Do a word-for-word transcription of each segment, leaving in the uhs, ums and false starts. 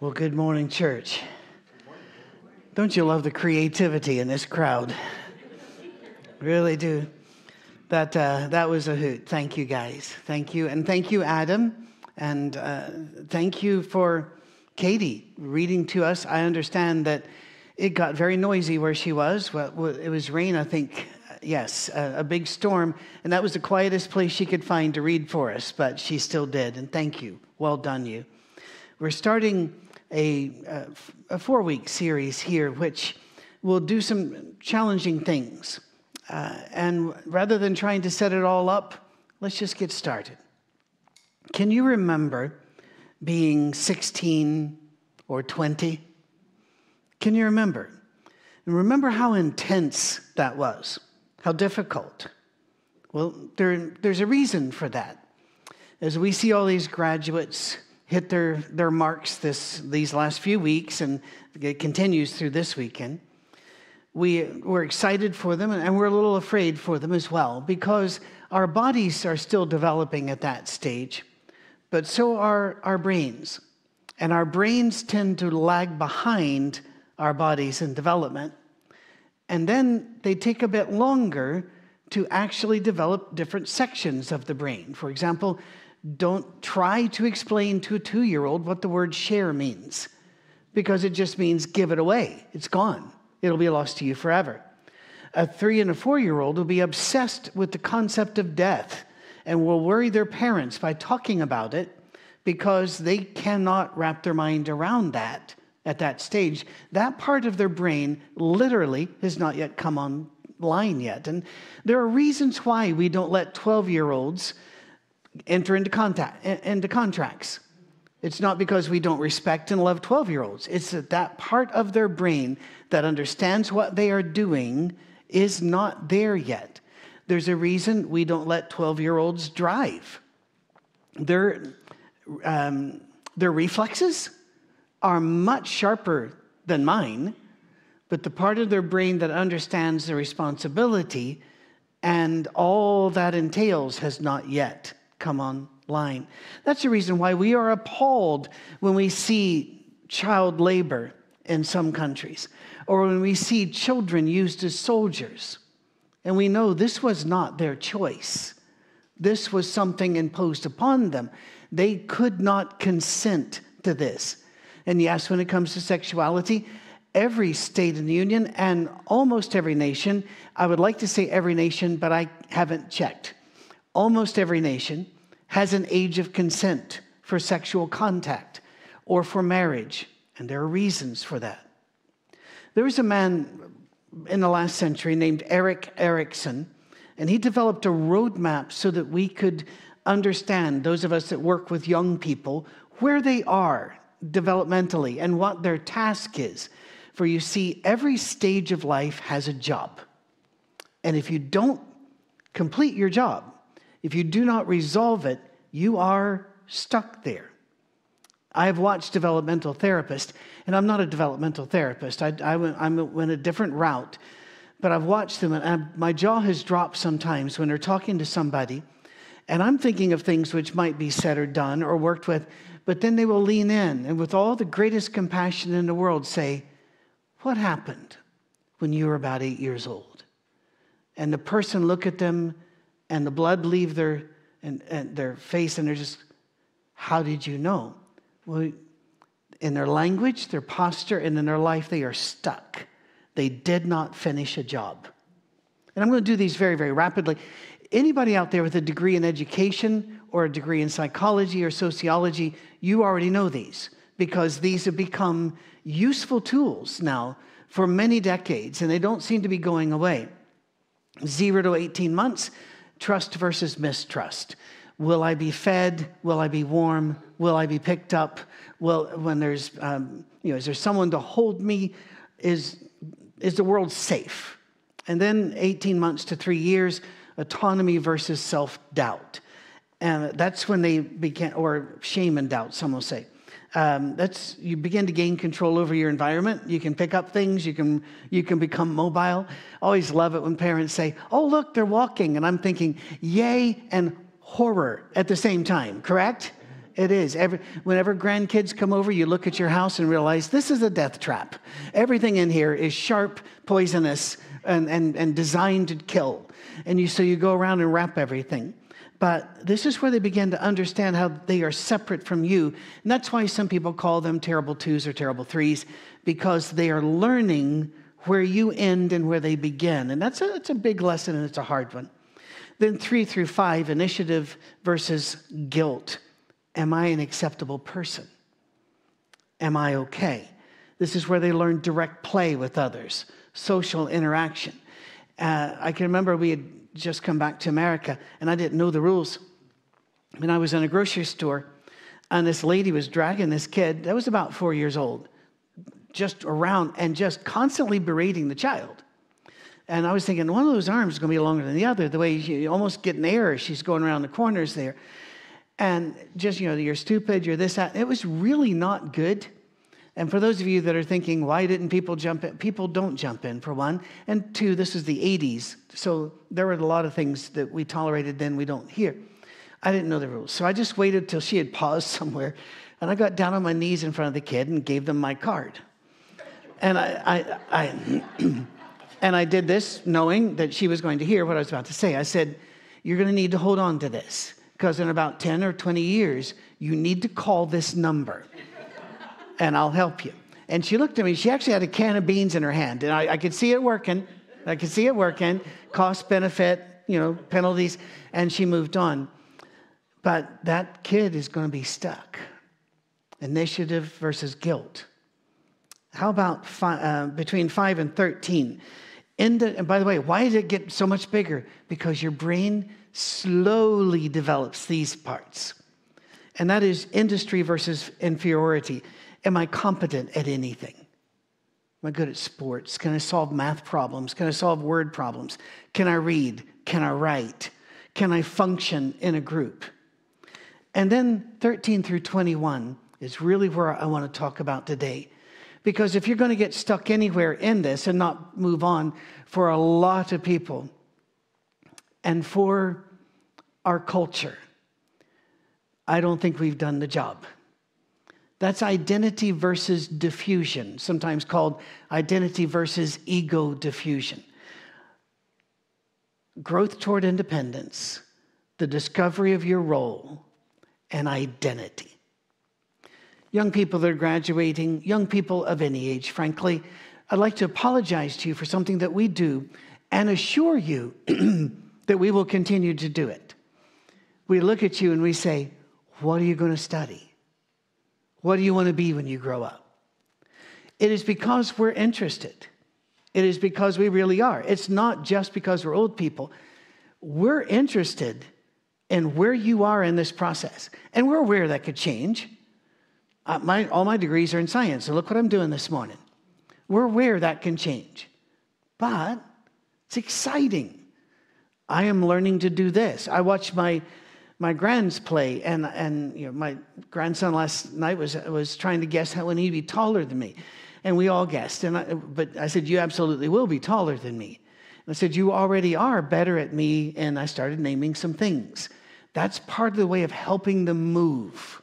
Well, good morning, church. Don't you love the creativity in this crowd? Really do. That uh, that was a hoot. Thank you, guys. Thank you. And thank you, Adam. And uh, thank you for Katie reading to us. I understand that it got very noisy where she was. Well, it was rain, I think. Yes, a, a big storm. And that was the quietest place she could find to read for us. But she still did. And thank you. Well done, you. We're starting A, a four-week series here, which will do some challenging things. Uh, and rather than trying to set it all up, let's just get started. Can you remember being sixteen or twenty? Can you remember? And remember how intense that was, how difficult. Well, there, there's a reason for that. As we see all these graduates hit their, their marks this these last few weeks, and it continues through this weekend. We, we're excited for them, and we're a little afraid for them as well, because our bodies are still developing at that stage, but so are our brains. And our brains tend to lag behind our bodies in development. And then they take a bit longer to actually develop different sections of the brain. For example, don't try to explain to a two-year-old what the word share means, because it just means give it away. It's gone. It'll be lost to you forever. A three- and a four-year-old will be obsessed with the concept of death and will worry their parents by talking about it, because they cannot wrap their mind around that at that stage. That part of their brain literally has not yet come online yet. And there are reasons why we don't let twelve-year-olds enter into contact, into contracts. It's not because we don't respect and love twelve-year-olds. It's that that part of their brain that understands what they are doing is not there yet. There's a reason we don't let twelve-year-olds drive. Their, um, their reflexes are much sharper than mine, but the part of their brain that understands the responsibility and all that entails has not yet come online. That's the reason why we are appalled when we see child labor in some countries, or when we see children used as soldiers. And we know this was not their choice. This was something imposed upon them. They could not consent to this. And yes, when it comes to sexuality, every state in the union and almost every nation, I would like to say every nation, but I haven't checked. Almost every nation has an age of consent for sexual contact or for marriage, and there are reasons for that. There was a man in the last century named Erik Erikson, and he developed a roadmap so that we could understand, those of us that work with young people, where they are developmentally and what their task is. For you see, every stage of life has a job. And if you don't complete your job, if you do not resolve it, you are stuck there. I've watched developmental therapists, and I'm not a developmental therapist. I, I went, I went a different route, but I've watched them, and I'm, my jaw has dropped sometimes when they're talking to somebody, and I'm thinking of things which might be said or done or worked with, but then they will lean in and with all the greatest compassion in the world say, "What happened when you were about eight years old?" And the person look at them, and the blood leave their and, and their face, and they're just, "How did you know?" Well, in their language, their posture, and in their life, they are stuck. They did not finish a job. And I'm going to do these very, very rapidly. Anybody out there with a degree in education or a degree in psychology or sociology, you already know these, because these have become useful tools now for many decades, and they don't seem to be going away. Zero to eighteen months. Trust versus mistrust. Will I be fed? Will I be warm? Will I be picked up? Will, when there's, um, you know, is there someone to hold me? Is, is the world safe? And then eighteen months to three years, autonomy versus self-doubt. And that's when they began, or shame and doubt, some will say. Um, that's, you begin to gain control over your environment. You can pick up things. You can, you can become mobile. Always love it when parents say, oh, look, they're walking. And I'm thinking, yay and horror at the same time, correct? It is. Every, whenever grandkids come over, you look at your house and realize this is a death trap. Everything in here is sharp, poisonous, and, and, and designed to kill. And you, so you go around and wrap everything. But this is where they begin to understand how they are separate from you. And that's why some people call them terrible twos or terrible threes, because they are learning where you end and where they begin. And that's a, that's a big lesson, and it's a hard one. Then three through five, initiative versus guilt. Am I an acceptable person? Am I okay? This is where they learn direct play with others, social interaction. Uh, I can remember we had just come back to America, and I didn't know the rules. And I was in a grocery store, and this lady was dragging this kid that was about four years old, just around and just constantly berating the child. And I was thinking, one of those arms is going to be longer than the other, the way you almost get an error. She's going around the corners there. And just, you know, you're stupid, you're this, that. It was really not good. And for those of you that are thinking, why didn't people jump in? People don't jump in, for one. And two, this was the eighties. So there were a lot of things that we tolerated then we don't hear. I didn't know the rules. So I just waited till she had paused somewhere. And I got down on my knees in front of the kid and gave them my card. And I, I, I, and I did this knowing that she was going to hear what I was about to say. I said, you're going to need to hold on to this, because in about ten or twenty years, you need to call this number. And I'll help you. And she looked at me. She actually had a can of beans in her hand. And I, I could see it working. I could see it working. Cost, benefit, you know, penalties. And she moved on. But that kid is going to be stuck. Initiative versus guilt. How about fi uh, between five and thirteen? In the, and by the way, why does it get so much bigger? Because your brain slowly develops these parts. And that is industry versus inferiority. Am I competent at anything? Am I good at sports? Can I solve math problems? Can I solve word problems? Can I read? Can I write? Can I function in a group? And then thirteen through twenty-one is really where I want to talk about today. Because if you're going to get stuck anywhere in this and not move on, for a lot of people and for our culture, I don't think we've done the job. That's identity versus diffusion, sometimes called identity versus ego diffusion. Growth toward independence, the discovery of your role, and identity. Young people that are graduating, young people of any age, frankly, I'd like to apologize to you for something that we do and assure you that we will continue to do it. We look at you and we say, what are you going to study? What do you want to be when you grow up? It is because we're interested. It is because we really are. It's not just because we're old people. We're interested in where you are in this process. And we're aware that could change. Uh, my, all my degrees are in science, so look what I'm doing this morning. We're aware that can change. But it's exciting. I am learning to do this. I watch my... My grands play, and, and you know, my grandson last night was, was trying to guess how when he'd be taller than me. And we all guessed. And I, but I said, you absolutely will be taller than me. And I said, you already are better at me. And I started naming some things. That's part of the way of helping them move.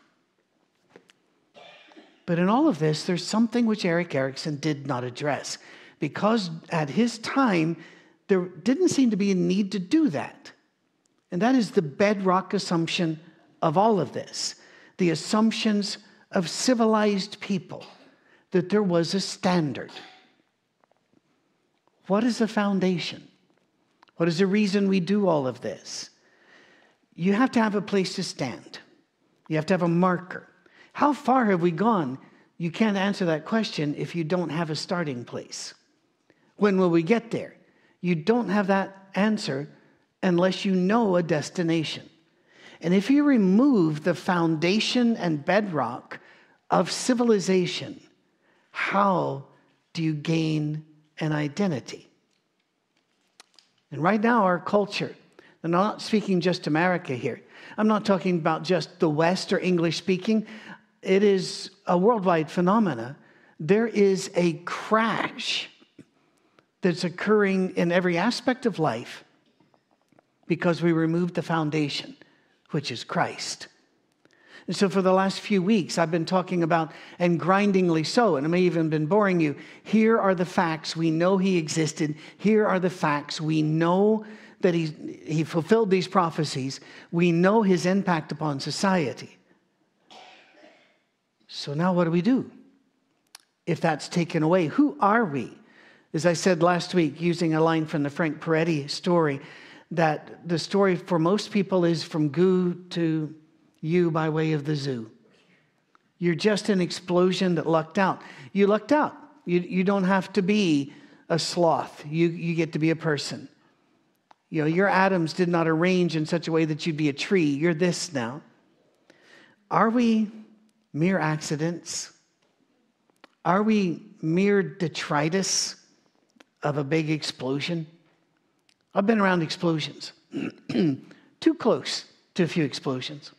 But in all of this, there's something which Erik Erikson did not address. Because at his time, there didn't seem to be a need to do that. And that is the bedrock assumption of all of this. The assumptions of civilized people, that there was a standard. What is the foundation? What is the reason we do all of this? You have to have a place to stand. You have to have a marker. How far have we gone? You can't answer that question if you don't have a starting place. When will we get there? You don't have that answer unless you know a destination. And if you remove the foundation and bedrock of civilization, how do you gain an identity? And right now, our culture, and I'm not speaking just America here. I'm not talking about just the West or English speaking. It is a worldwide phenomena. There is a crash that's occurring in every aspect of life because we removed the foundation, which is Christ. And so for the last few weeks, I've been talking about, and grindingly so, and I may have even been boring you, here are the facts we know he existed. Here are the facts we know that he, he fulfilled these prophecies. We know his impact upon society. So now what do we do if that's taken away? Who are we? As I said last week, using a line from the Frank Peretti story, that the story for most people is from goo to you by way of the zoo. You're just an explosion that lucked out. You lucked out. You, you don't have to be a sloth. You, you get to be a person. You know, your atoms did not arrange in such a way that you'd be a tree. You're this now. Are we mere accidents? Are we mere detritus of a big explosion? I've been around explosions. Too close to a few explosions.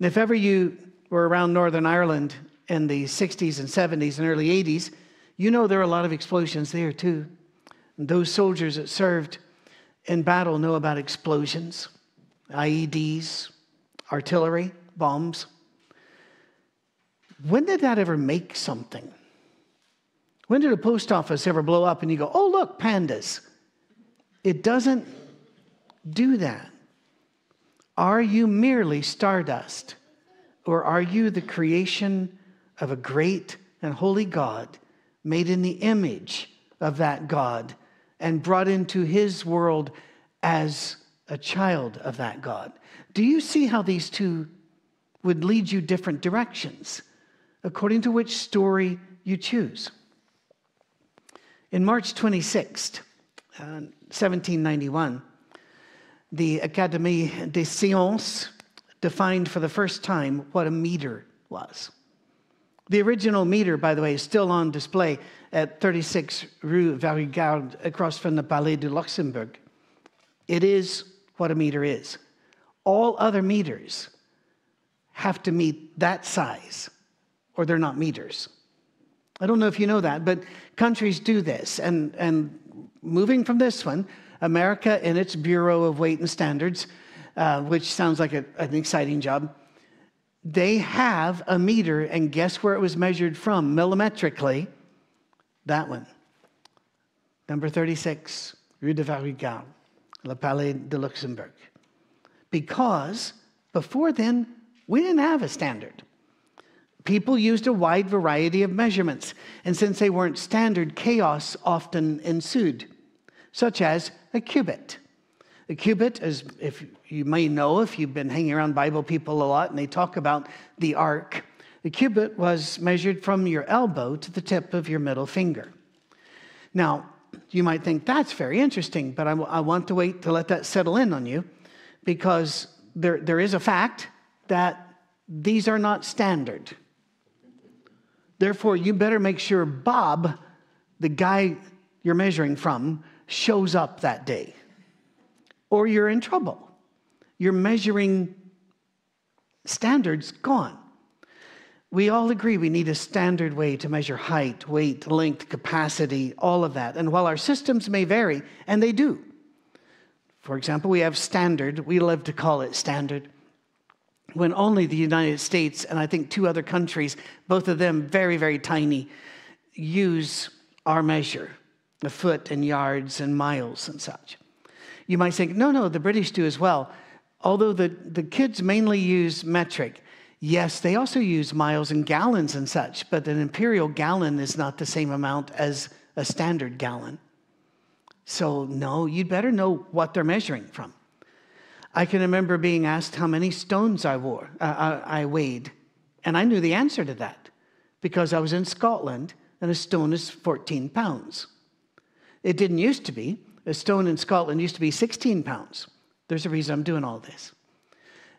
And if ever you were around Northern Ireland in the sixties and seventies and early eighties, you know there are a lot of explosions there too. And those soldiers that served in battle know about explosions, I E Ds, artillery, bombs. When did that ever make something? When did a post office ever blow up and you go, oh, look, pandas? It doesn't do that. Are you merely stardust? Or are you the creation of a great and holy God, made in the image of that God, and brought into his world as a child of that God? Do you see how these two would lead you different directions, according to which story you choose? In March twenty-sixth, uh, seventeen ninety-one, the Académie des Sciences defined for the first time what a meter was. The original meter, by the way, is still on display at thirty-six Rue Vaugirard, across from the Palais de Luxembourg. It is what a meter is. All other meters have to meet that size, or they're not meters. I don't know if you know that, but countries do this. And, and moving from this one, America in its Bureau of Weight and Standards, uh, which sounds like a, an exciting job, they have a meter, and guess where it was measured from millimetrically? That one. Number thirty-six, Rue de Vaugirard, Le Palais de Luxembourg. Because before then, we didn't have a standard. People used a wide variety of measurements, and since they weren't standard, chaos often ensued, such as a cubit. A cubit, as if you may know, if you've been hanging around Bible people a lot, and they talk about the ark. The cubit was measured from your elbow to the tip of your middle finger. Now, you might think that's very interesting, but I, I want to wait to let that settle in on you, because there, there is a fact that these are not standard. Therefore, you better make sure Bob, the guy you're measuring from, shows up that day, or you're in trouble. You're measuring standards gone. We all agree we need a standard way to measure height, weight, length, capacity, all of that. And while our systems may vary, and they do. For example, we have standard. We love to call it standard. When only the United States and I think two other countries, both of them very, very tiny, use our measure, the foot and yards and miles and such. You might think, no, no, the British do as well. Although the, the kids mainly use metric, yes, they also use miles and gallons and such, but an imperial gallon is not the same amount as a standard gallon. So no, you'd better know what they're measuring from. I can remember being asked how many stones I wore, uh, I, I weighed, and I knew the answer to that because I was in Scotland, and a stone is fourteen pounds. It didn't used to be. A stone in Scotland used to be sixteen pounds. There's a reason I'm doing all this.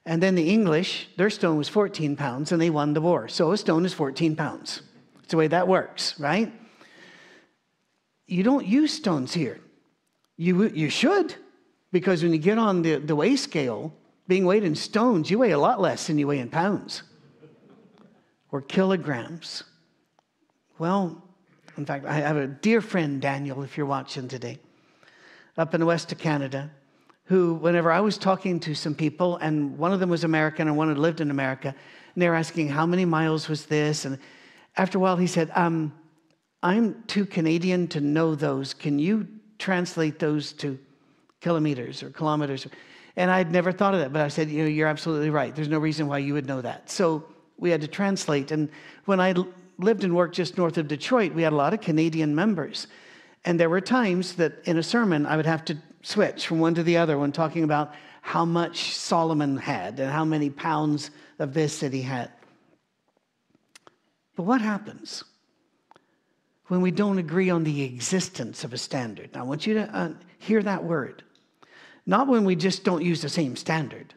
And then the English, their stone was fourteen pounds, and they won the war. So a stone is fourteen pounds. It's the way that works, right? You don't use stones here. You, you should, because when you get on the, the weigh scale, being weighed in stones, you weigh a lot less than you weigh in pounds or kilograms. Well, in fact, I have a dear friend, Daniel, if you're watching today, up in the west of Canada, who, whenever I was talking to some people, and one of them was American and one had lived in America, and they were asking how many miles was this, and after a while he said, um, I'm too Canadian to know those. Can you translate those to kilometers or kilometers? And I'd never thought of that, but I said, you know, you're absolutely right. There's no reason why you would know that. So we had to translate. And when I lived and worked just north of Detroit, we had a lot of Canadian members. And there were times that in a sermon, I would have to switch from one to the other when talking about how much Solomon had and how many pounds of this that he had. But what happens when we don't agree on the existence of a standard? Now, I want you to uh, hear that word. Not when we just don't use the same standard.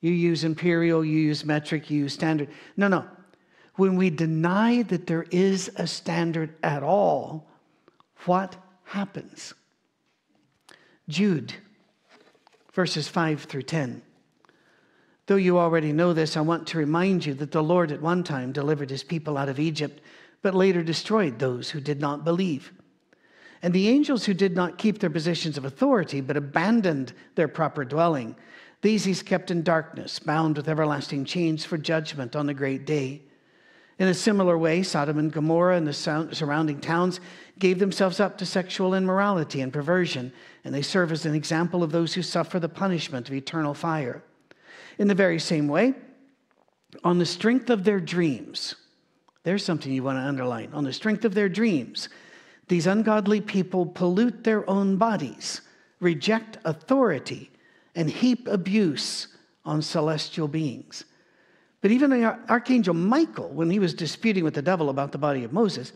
You use imperial, you use metric, you use standard. No, no. When we deny that there is a standard at all, what happens? Jude, verses five through ten. Though you already know this, I want to remind you that the Lord at one time delivered his people out of Egypt, but later destroyed those who did not believe. And the angels who did not keep their positions of authority, but abandoned their proper dwelling, these he's kept in darkness, bound with everlasting chains for judgment on the great day. In a similar way, Sodom and Gomorrah and the surrounding towns gave themselves up to sexual immorality and perversion, and they serve as an example of those who suffer the punishment of eternal fire. In the very same way, on the strength of their dreams, there's something you want to underline, on the strength of their dreams, these ungodly people pollute their own bodies, reject authority, and heap abuse on celestial beings. But even Archangel Michael, when he was disputing with the devil about the body of Moses,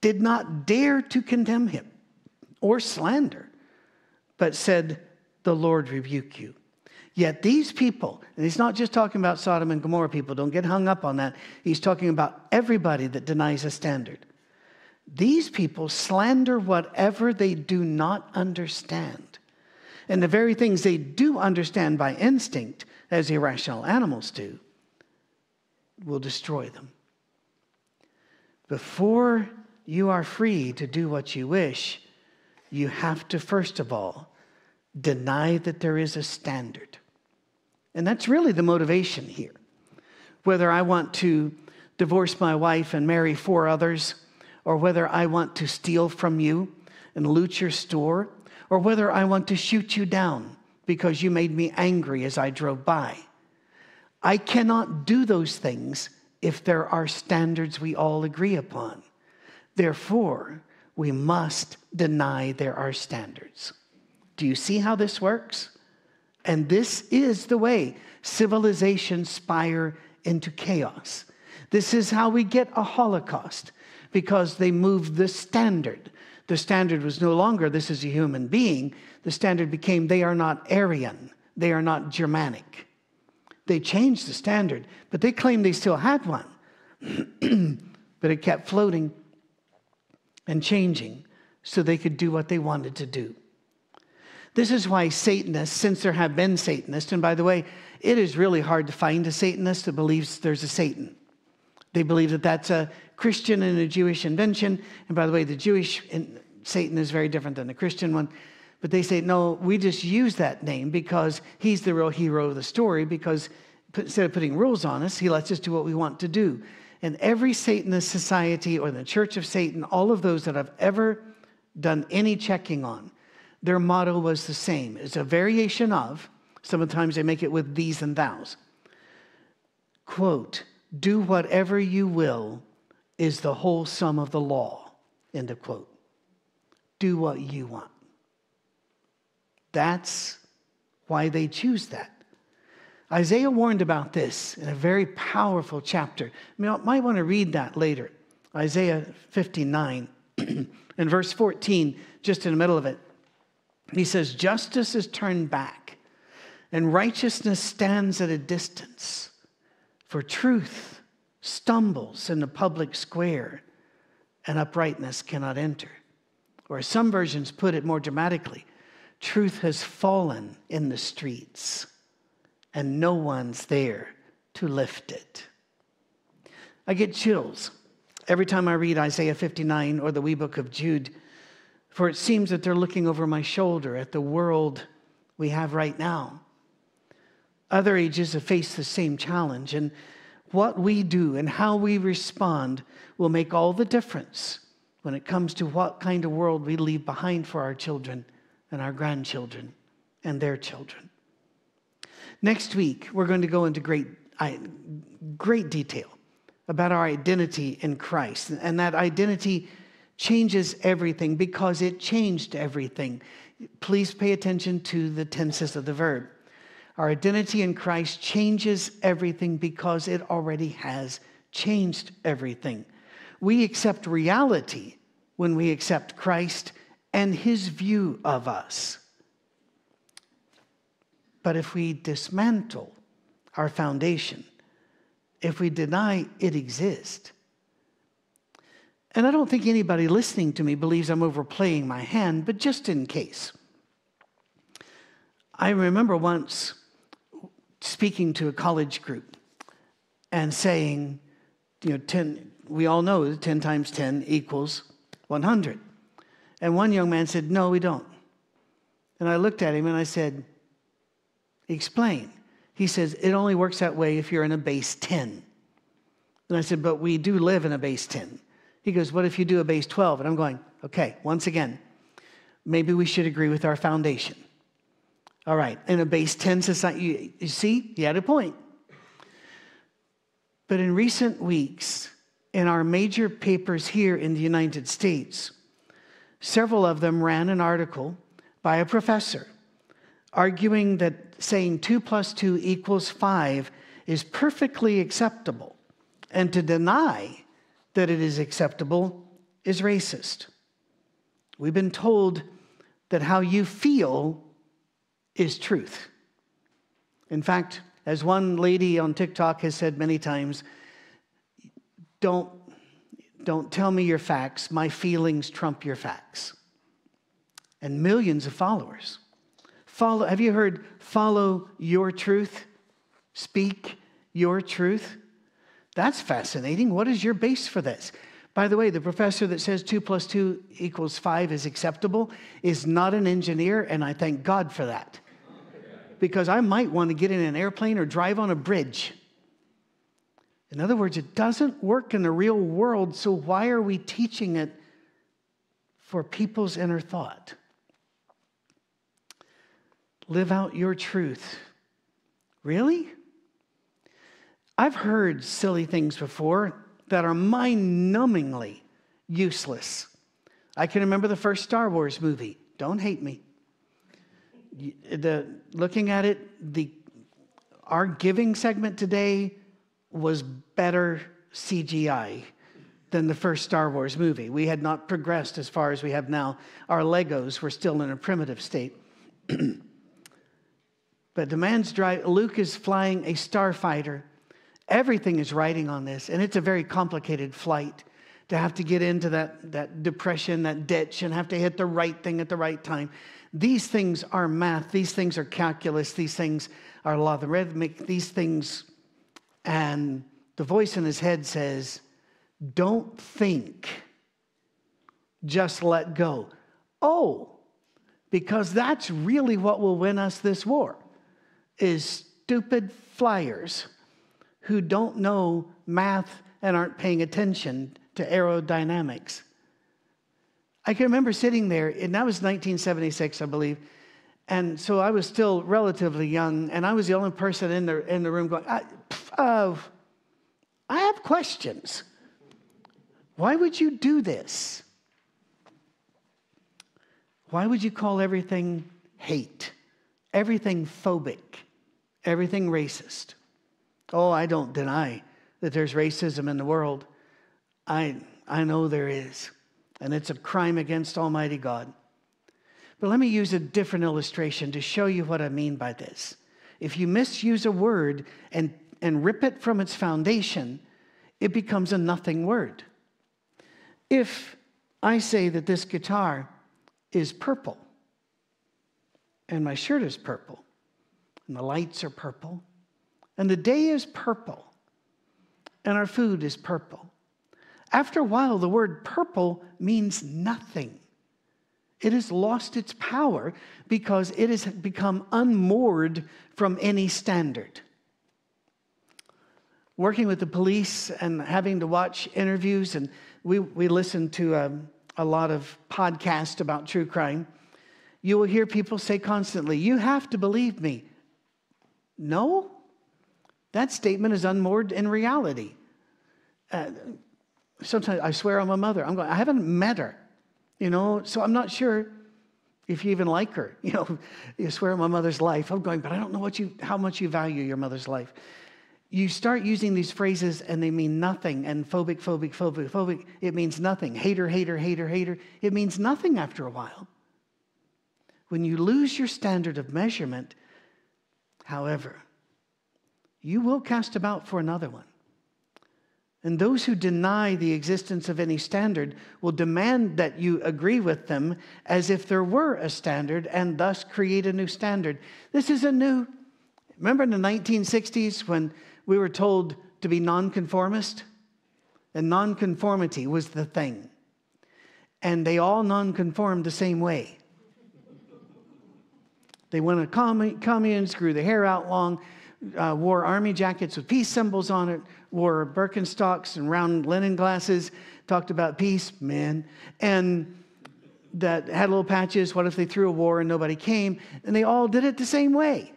did not dare to condemn him or slander, but said, "The Lord rebuke you." Yet these people, and he's not just talking about Sodom and Gomorrah people, don't get hung up on that. He's talking about everybody that denies a standard. These people slander whatever they do not understand. And the very things they do understand by instinct, as irrational animals do, will destroy them. Before you are free to do what you wish, you have to, first of all, deny that there is a standard. And that's really the motivation here. Whether I want to divorce my wife and marry four others, or whether I want to steal from you and loot your store, or whether I want to shoot you down because you made me angry as I drove by. I cannot do those things if there are standards we all agree upon. Therefore, we must deny there are standards. Do you see how this works? And this is the way civilizations spire into chaos. This is how we get a Holocaust. Because they moved the standard. The standard was no longer, this is a human being. The standard became, they are not Aryan. They are not Germanic. They changed the standard, but they claimed they still had one. But it kept floating and changing so they could do what they wanted to do. This is why Satanists, since there have been Satanists, and by the way, it is really hard to find a Satanist that believes there's a Satan. They believe that that's a Christian and a Jewish invention. And by the way, the Jewish Satan is very different than the Christian one. But they say, no, we just use that name because he's the real hero of the story, because instead of putting rules on us, he lets us do what we want to do. And every Satanist society or the Church of Satan, all of those that I've ever done any checking on, their motto was the same. It's a variation of, sometimes they make it with these and thous. Quote, "Do whatever you will is the whole sum of the law," end of quote. Do what you want. That's why they choose that. Isaiah warned about this in a very powerful chapter. You might want to read that later. Isaiah fifty-nine and verse fourteen, just in the middle of it. He says, "Justice is turned back, and righteousness stands at a distance, for truth stumbles in the public square, and uprightness cannot enter. Or as some versions put it more dramatically, truth has fallen in the streets, and no one's there to lift it. I get chills every time I read Isaiah fifty-nine or the wee book of Jude, for it seems that they're looking over my shoulder at the world we have right now. Other ages have faced the same challenge, and what we do and how we respond will make all the difference when it comes to what kind of world we leave behind for our children and our grandchildren and their children. Next week, we're going to go into great, great detail about our identity in Christ. And that identity changes everything because it changed everything. Please pay attention to the tenses of the verb. Our identity in Christ changes everything because it already has changed everything. We accept reality when we accept Christ and his view of us. But if we dismantle our foundation, if we deny it exists, and I don't think anybody listening to me believes I'm overplaying my hand, but just in case. I remember once speaking to a college group and saying, you know, ten, we all know ten times ten equals one hundred. And one young man said, no, we don't. And I looked at him and I said, explain. He says, it only works that way if you're in a base ten. And I said, but we do live in a base ten. He goes, what if you do a base twelve? And I'm going, okay, once again, maybe we should agree with our foundation. All right, in a base ten society, you, you see, he had a point. But in recent weeks, in our major papers here in the United States, several of them ran an article by a professor arguing that saying two plus two equals five is perfectly acceptable, and to deny that it is acceptable is racist. We've been told that how you feel is truth. In fact, as one lady on TikTok has said many times, don't, don't tell me your facts, my feelings trump your facts. And millions of followers. Follow, have you heard, follow your truth, speak your truth? That's fascinating. What is your base for this? By the way, the professor that says two plus two equals five is acceptable is not an engineer, and I thank God for that. Because I might want to get in an airplane or drive on a bridge. In other words, it doesn't work in the real world, so why are we teaching it for people's inner thought? Live out your truth. Really? I've heard silly things before that are mind-numbingly useless. I can remember the first Star Wars movie. Don't hate me. The, looking at it, the, our giving segment today was better C G I than the first Star Wars movie. We had not progressed as far as we have now. Our Legos were still in a primitive state. But the man's driving, Luke is flying a Starfighter. Everything is riding on this, and it's a very complicated flight to have to get into that, that depression, that ditch, and have to hit the right thing at the right time. These things are math. These things are calculus. These things are logarithmic. These things, and the voice in his head says, don't think, just let go. Oh, because that's really what will win us this war, is stupid flyers who don't know math and aren't paying attention to aerodynamics. I can remember sitting there, and that was nineteen seventy-six, I believe, and so I was still relatively young, and I was the only person in the, in the room going, I, pff, uh, I have questions. Why would you do this? Why would you call everything hate, everything phobic, everything racist? Oh, I don't deny that there's racism in the world. I, I know there is. And it's a crime against Almighty God. But let me use a different illustration to show you what I mean by this. If you misuse a word and, and rip it from its foundation, it becomes a nothing word. If I say that this guitar is purple, and my shirt is purple, and the lights are purple, and the day is purple, and our food is purple. After a while, the word purple means nothing. It has lost its power because it has become unmoored from any standard. Working with the police and having to watch interviews, and we, we listen to a, a lot of podcasts about true crime, you will hear people say constantly, "You have to believe me." No, that statement is unmoored in reality. Uh, sometimes I swear on my mother. I'm going, I haven't met her, you know, so I'm not sure if you even like her. You know, you swear on my mother's life. I'm going, but I don't know what you, how much you value your mother's life. You start using these phrases and they mean nothing. And phobic, phobic, phobic, phobic, it means nothing. Hater, hater, hater, hater. It means nothing after a while. When you lose your standard of measurement, however, you will cast about for another one. And those who deny the existence of any standard will demand that you agree with them as if there were a standard, and thus create a new standard. This is a new... Remember in the nineteen sixties when we were told to be nonconformist? And nonconformity was the thing. And they all nonconformed the same way. They went to commun- communes, grew their hair out long, uh, wore army jackets with peace symbols on it, wore Birkenstocks and round linen glasses, talked about peace, man, and that had little patches. What if they threw a war and nobody came? And they all did it the same way.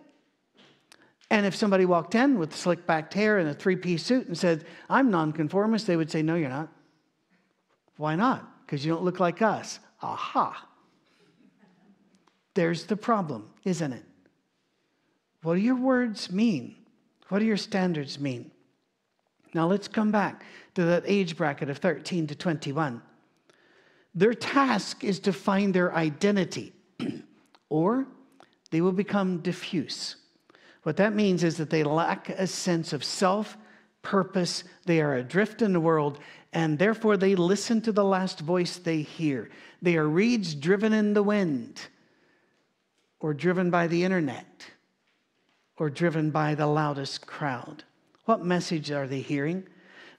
And if somebody walked in with slick backed hair and a three-piece suit and said, "I'm nonconformist," they would say, "No, you're not." "Why not?" "Because you don't look like us." Aha. There's the problem, isn't it? What do your words mean? What do your standards mean? Now let's come back to that age bracket of thirteen to twenty-one. Their task is to find their identity, or they will become diffuse. What that means is that they lack a sense of self, purpose. They are adrift in the world, and therefore they listen to the last voice they hear. They are reeds driven in the wind, or driven by the internet, or driven by the loudest crowd. What message are they hearing?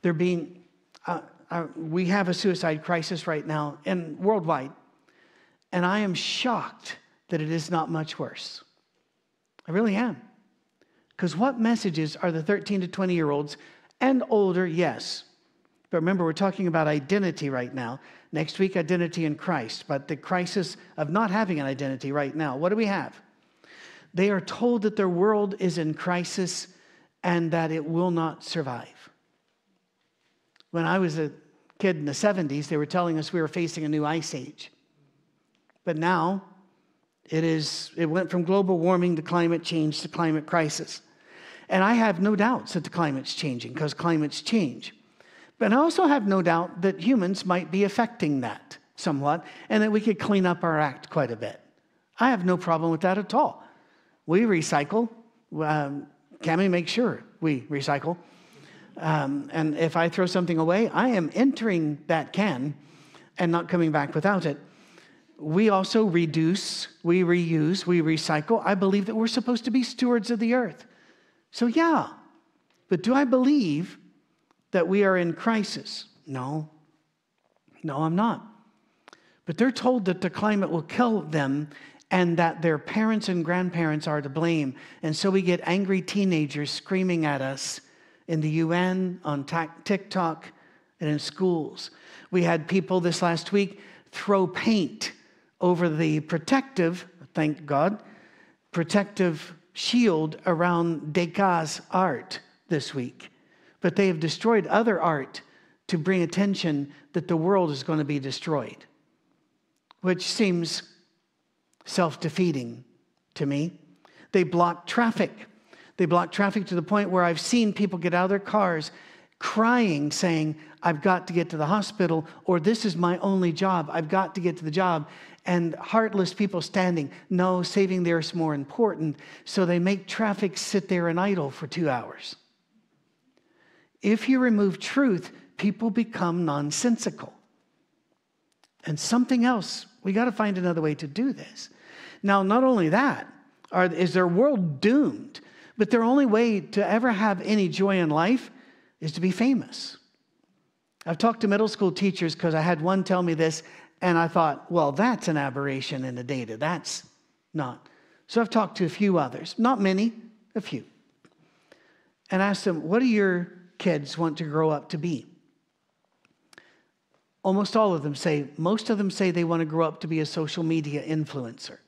They're being, uh, uh, we have a suicide crisis right now, and worldwide, and I am shocked that it is not much worse. I really am. Because what messages are the thirteen to twenty-year-olds, and older, yes. But remember, we're talking about identity right now. Next week, identity in Christ. But the crisis of not having an identity right now. What do we have? They are told that their world is in crisis and that it will not survive. When I was a kid in the seventies, they were telling us we were facing a new ice age. But now, it is, it went from global warming to climate change to climate crisis. And I have no doubts that the climate's changing, because climates change. But I also have no doubt that humans might be affecting that somewhat, and that we could clean up our act quite a bit. I have no problem with that at all. We recycle. Um, Cammie makes sure we recycle. Um, and if I throw something away, I am entering that can and not coming back without it. We also reduce, we reuse, we recycle. I believe that we're supposed to be stewards of the earth. So yeah, but do I believe that we are in crisis? No. No, I'm not. But they're told that the climate will kill them and that their parents and grandparents are to blame. And so we get angry teenagers screaming at us in the U N, on TikTok, and in schools. We had people this last week throw paint over the protective, thank God, protective shield around Degas art this week. But they have destroyed other art to bring attention that the world is going to be destroyed, which seems self-defeating to me. They block traffic. They block traffic to the point where I've seen people get out of their cars crying, saying, "I've got to get to the hospital," or "This is my only job. I've got to get to the job." and heartless people standing. No, saving there is more important. So they make traffic sit there and idle for two hours. If you remove truth, people become nonsensical. And something else, we got to find another way to do this. Now, not only that, are, is their world doomed, but their only way to ever have any joy in life is to be famous. I've talked to middle school teachers because I had one tell me this, and I thought, well, that's an aberration in the data. That's not. So I've talked to a few others, not many, a few, and asked them, what do your kids want to grow up to be? Almost all of them say, most of them say they want to grow up to be a social media influencer.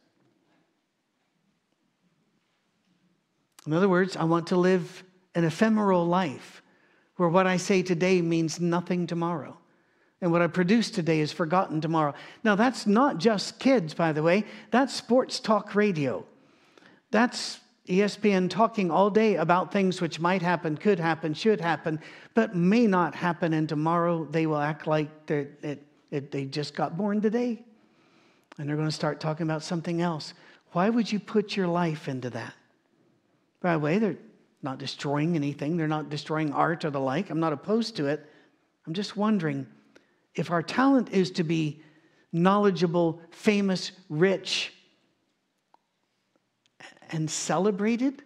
In other words, I want to live an ephemeral life where what I say today means nothing tomorrow. And what I produce today is forgotten tomorrow. Now, that's not just kids, by the way. That's sports talk radio. That's E S P N talking all day about things which might happen, could happen, should happen, but may not happen, and tomorrow they will act like they're, it, it, they just got born today, and they're going to start talking about something else. Why would you put your life into that? By the way, they're not destroying anything. They're not destroying art or the like. I'm not opposed to it. I'm just wondering, if our talent is to be knowledgeable, famous, rich, and celebrated.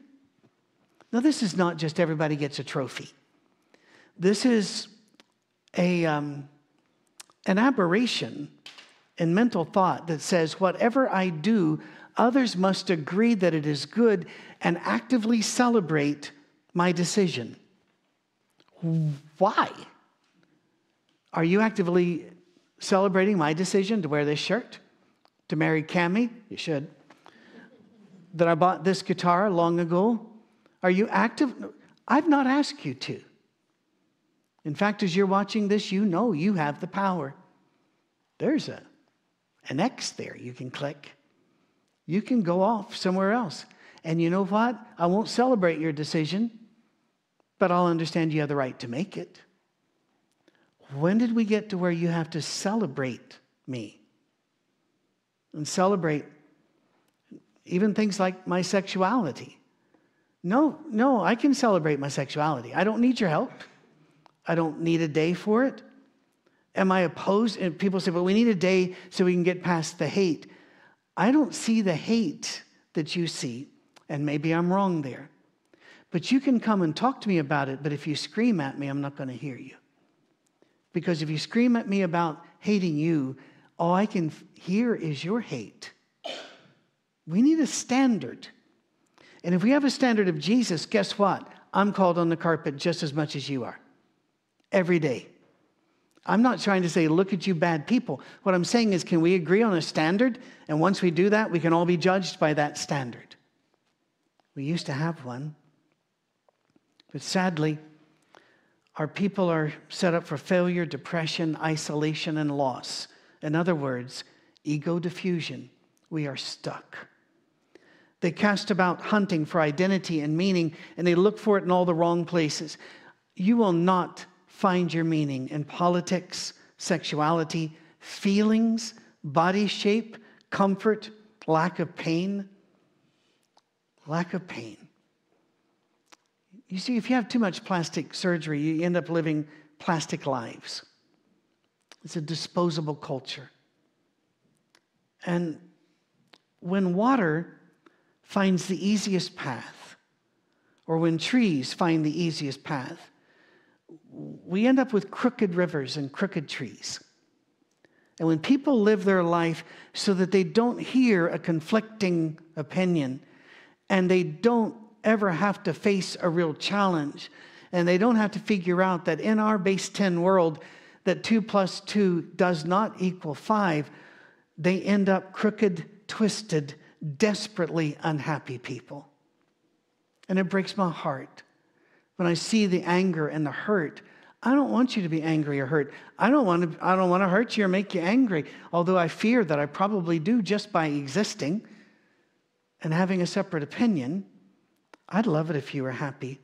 Now, this is not just everybody gets a trophy. This is a, um, an aberration in mental thought that says, whatever I do, others must agree that it is good and actively celebrate my decision. Why? Are you actively celebrating my decision to wear this shirt? To marry Cammie? You should. That I bought this guitar long ago? Are you active? I've not asked you to. In fact, as you're watching this, you know you have the power. There's a, an X there you can click. You can go off somewhere else. And you know what? I won't celebrate your decision, but I'll understand you have the right to make it. When did we get to where you have to celebrate me? And celebrate even things like my sexuality. No, no, I can celebrate my sexuality. I don't need your help. I don't need a day for it. Am I opposed? And people say, well, we need a day so we can get past the hate. I don't see the hate that you see, and maybe I'm wrong there. But you can come and talk to me about it, but if you scream at me, I'm not going to hear you. Because if you scream at me about hating you, all I can hear is your hate. We need a standard. And if we have a standard of Jesus, guess what? I'm called on the carpet just as much as you are. Every day. I'm not trying to say, look at you bad people. What I'm saying is, can we agree on a standard? And once we do that, we can all be judged by that standard. We used to have one. But sadly, our people are set up for failure, depression, isolation, and loss. In other words, ego diffusion. We are stuck. They cast about hunting for identity and meaning, and they look for it in all the wrong places. You will not find your meaning in politics, sexuality, feelings, body shape, comfort, lack of pain. Lack of pain. You see, if you have too much plastic surgery, you end up living plastic lives. It's a disposable culture. And when water finds the easiest path, or when trees find the easiest path, we end up with crooked rivers and crooked trees. And when people live their life so that they don't hear a conflicting opinion, and they don't ever have to face a real challenge, and they don't have to figure out that in our base ten world, that two plus two does not equal five, they end up crooked, twisted, desperately unhappy people. And it breaks my heart when I see the anger and the hurt. I don't want you to be angry or hurt. I don't want to, I don't want to hurt you or make you angry, although I fear that I probably do just by existing and having a separate opinion. I'd love it if you were happy.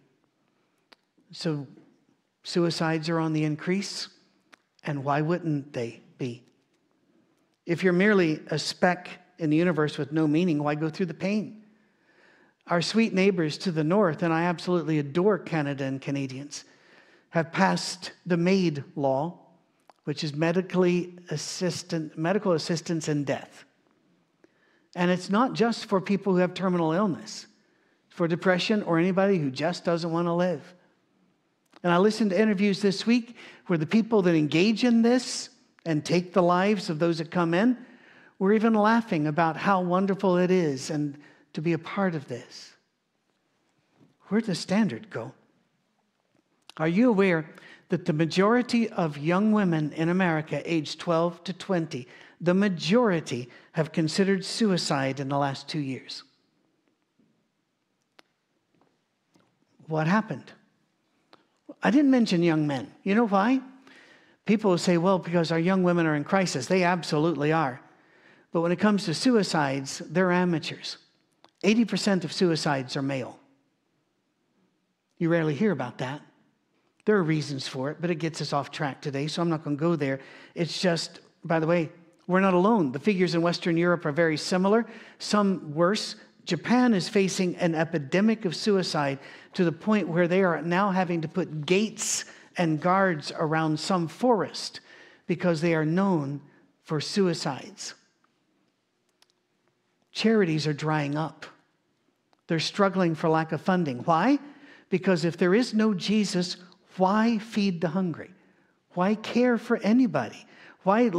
So suicides are on the increase, and why wouldn't they be? If you're merely a speck in the universe with no meaning, why go through the pain? Our sweet neighbors to the north, and I absolutely adore Canada and Canadians, have passed the MAID law, which is medically assistant, medical assistance in death. And it's not just for people who have terminal illness, it's for depression or anybody who just doesn't want to live. And I listened to interviews this week where the people that engage in this and take the lives of those that come in were even laughing about how wonderful it is and to be a part of this. Where'd the standard go? Are you aware that the majority of young women in America aged twelve to twenty, the majority have considered suicide in the last two years? What happened? I didn't mention young men. You know why? People will say, well, because our young women are in crisis. They absolutely are. But when it comes to suicides, they're amateurs. eighty percent of suicides are male. You rarely hear about that. There are reasons for it, but it gets us off track today, so I'm not going to go there. It's just, by the way, we're not alone. The figures in Western Europe are very similar, some worse. Japan is facing an epidemic of suicide to the point where they are now having to put gates and guards around some forest because they are known for suicides. Charities are drying up. They're struggling for lack of funding. Why? Because if there is no Jesus, why feed the hungry? Why care for anybody? Why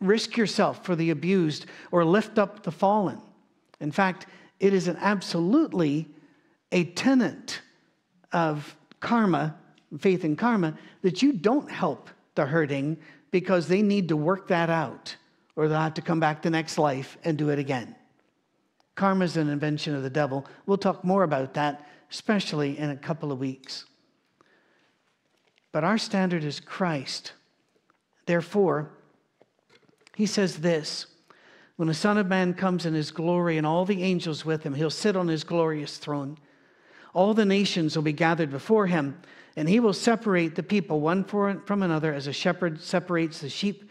risk yourself for the abused or lift up the fallen? In fact, it is an absolutely a tenet of karma, faith in karma, that you don't help the hurting because they need to work that out, or they'll have to come back the next life and do it again. Karma is an invention of the devil. We'll talk more about that, especially in a couple of weeks. But our standard is Christ. Therefore, he says this, when the Son of Man comes in his glory and all the angels with him, he'll sit on his glorious throne. All the nations will be gathered before him, and he will separate the people one from another as a shepherd separates the sheep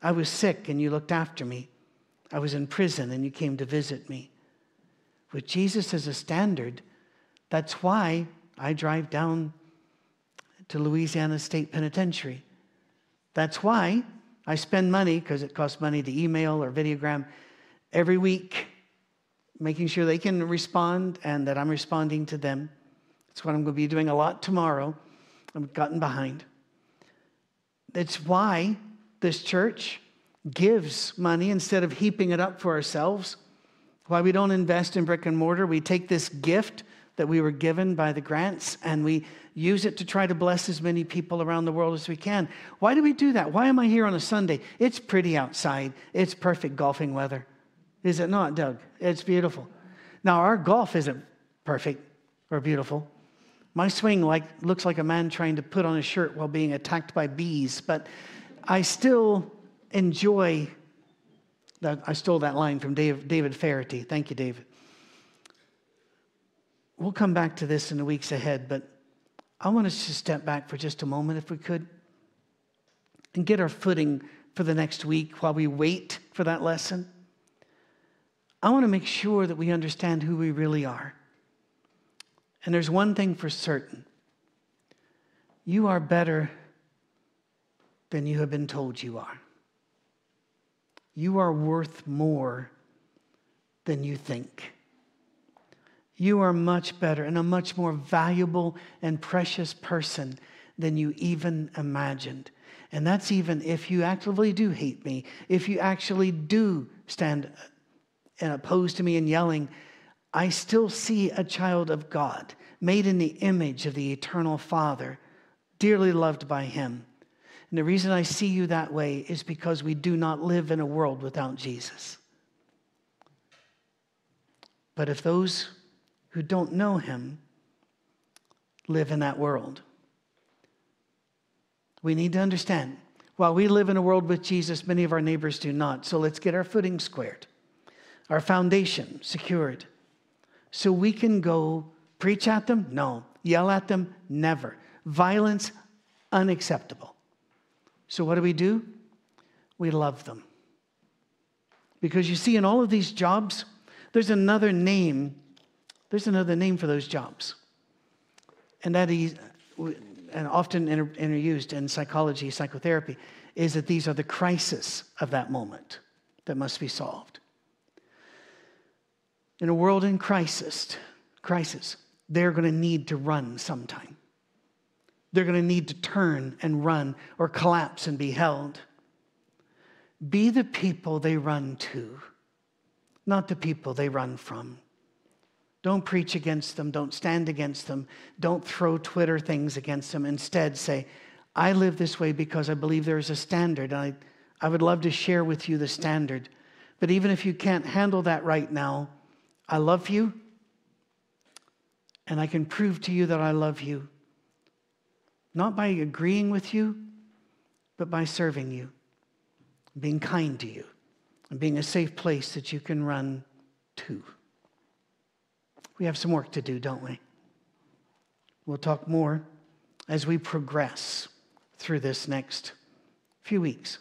I was sick, and you looked after me. I was in prison, and you came to visit me." With Jesus as a standard, that's why I drive down to Louisiana State Penitentiary. That's why I spend money, because it costs money to email or videogram every week, making sure they can respond and that I'm responding to them. That's what I'm going to be doing a lot tomorrow. I've gotten behind. That's why this church gives money instead of heaping it up for ourselves. Why we don't invest in brick and mortar. We take this gift that we were given by the grants, and we use it to try to bless as many people around the world as we can. Why do we do that? Why am I here on a Sunday? It's pretty outside. It's perfect golfing weather. Is it not, Doug? It's beautiful. Now, our golf isn't perfect or beautiful. My swing like looks like a man trying to put on a shirt while being attacked by bees, but I still enjoy that. I stole that line from Dave, David Farity. Thank you, David. We'll come back to this in the weeks ahead, but I want us to step back for just a moment, if we could, and get our footing for the next week while we wait for that lesson. I want to make sure that we understand who we really are. And there's one thing for certain. You are better than you have been told you are. You are worth more than you think. You are much better and a much more valuable and precious person than you even imagined. And that's even if you actively do hate me, if you actually do stand and oppose to me and yelling, I still see a child of God, made in the image of the eternal Father, dearly loved by him. And the reason I see you that way is because we do not live in a world without Jesus. But if those who don't know him live in that world, we need to understand, while we live in a world with Jesus, many of our neighbors do not. So let's get our footing squared, our foundation secured, so we can go preach at them? No. Yell at them? Never. Violence? Unacceptable. So what do we do? We love them. Because you see, in all of these jobs, there's another name. There's another name for those jobs. And that is and often inter, interused in psychology, psychotherapy, is that these are the crises of that moment that must be solved. In a world in crisis, crisis, they're going to need to run sometime. They're going to need to turn and run or collapse and be held. Be the people they run to, not the people they run from. Don't preach against them. Don't stand against them. Don't throw Twitter things against them. Instead, say, I live this way because I believe there is a standard. I, I would love to share with you the standard. But even if you can't handle that right now, I love you. And I can prove to you that I love you. Not by agreeing with you, but by serving you. Being kind to you, and being a safe place that you can run to. We have some work to do, don't we? We'll talk more as we progress through this next few weeks.